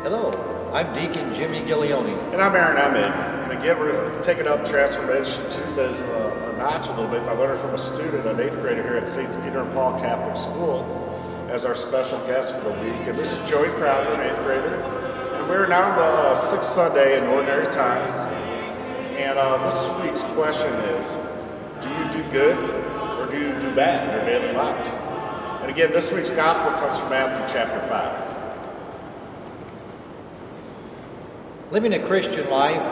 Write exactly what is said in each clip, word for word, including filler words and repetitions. Hello, I'm Deacon Jimmy Ghiglione. And I'm Aaron Emig. And again, we're going to take it up Transformation Tuesdays uh, a notch a little bit by learning from a student, an eighth grader here at Saint Peter and Paul Catholic School, as our special guest for the week. And this is Joey Crowder, an eighth grader. And we're now on the uh, sixth Sunday in Ordinary Time. And uh, this week's question is, do you do good or do you do bad in your daily lives? And again, this week's gospel comes from Matthew chapter five. Living a Christian life,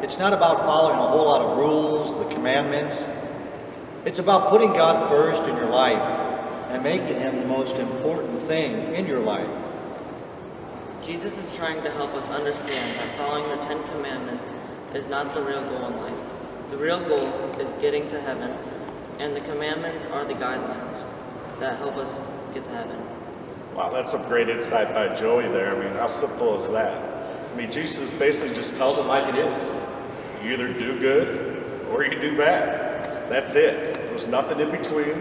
it's not about following a whole lot of rules, the commandments. It's about putting God first in your life and making Him the most important thing in your life. Jesus is trying to help us understand that following the Ten Commandments is not the real goal in life. The real goal is getting to heaven, and the commandments are the guidelines that help us get to heaven. Wow, that's some great insight by Joey there. I mean, how simple is that? I mean, Jesus basically just tells it like it is. You either do good or you do bad. That's it. There's nothing in between.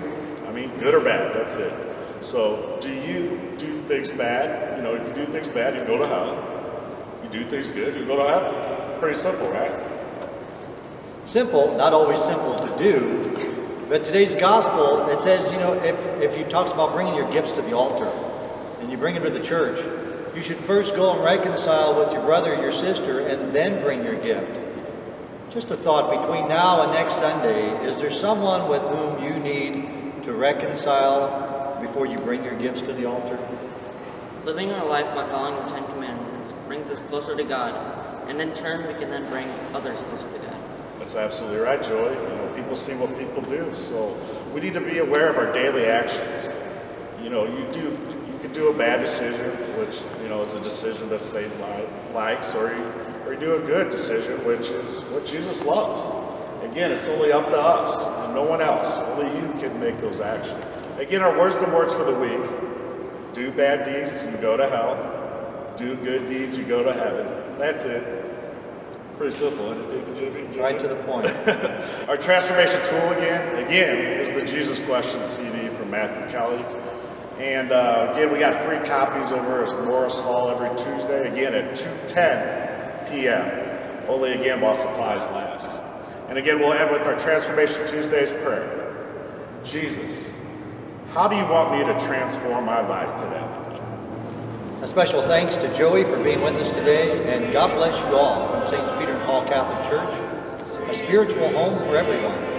I mean, good or bad, that's it. So, do you do things bad? You know, if you do things bad, you go to hell. You do things good, you go to heaven. Pretty simple, right? Simple, not always simple to do. But today's gospel, it says, you know, if, if you talks about bringing your gifts to the altar and you bring them to the church, you should first go and reconcile with your brother or your sister and then bring your gift. Just a thought, between now and next Sunday, is there someone with whom you need to reconcile before you bring your gifts to the altar? Living our life by following the Ten Commandments brings us closer to God, and in turn we can then bring others closer to God. That's absolutely right, Joy. You know, people see what people do, so we need to be aware of our daily actions. You know, you do... You can do a bad decision, which, you know, is a decision that Satan likes, or you, or you do a good decision, which is what Jesus loves. Again, it's only up to us and no one else. Only you can make those actions. Again, our words and words for the week. Do bad deeds, you go to hell. Do good deeds, you go to heaven. That's it. Pretty simple, isn't it, Jimmy? Jimmy? Right to the point. Our transformation tool again, again, is the Jesus Question C D from Matthew Kelly. And uh, again, we got free copies over at Morris Hall every Tuesday, again at two ten p m Only again while supplies last. And again, we'll end with our Transformation Tuesdays prayer. Jesus, how do you want me to transform my life today? A special thanks to Joey for being with us today, and God bless you all from Saint Peter and Paul Catholic Church, a spiritual home for everyone.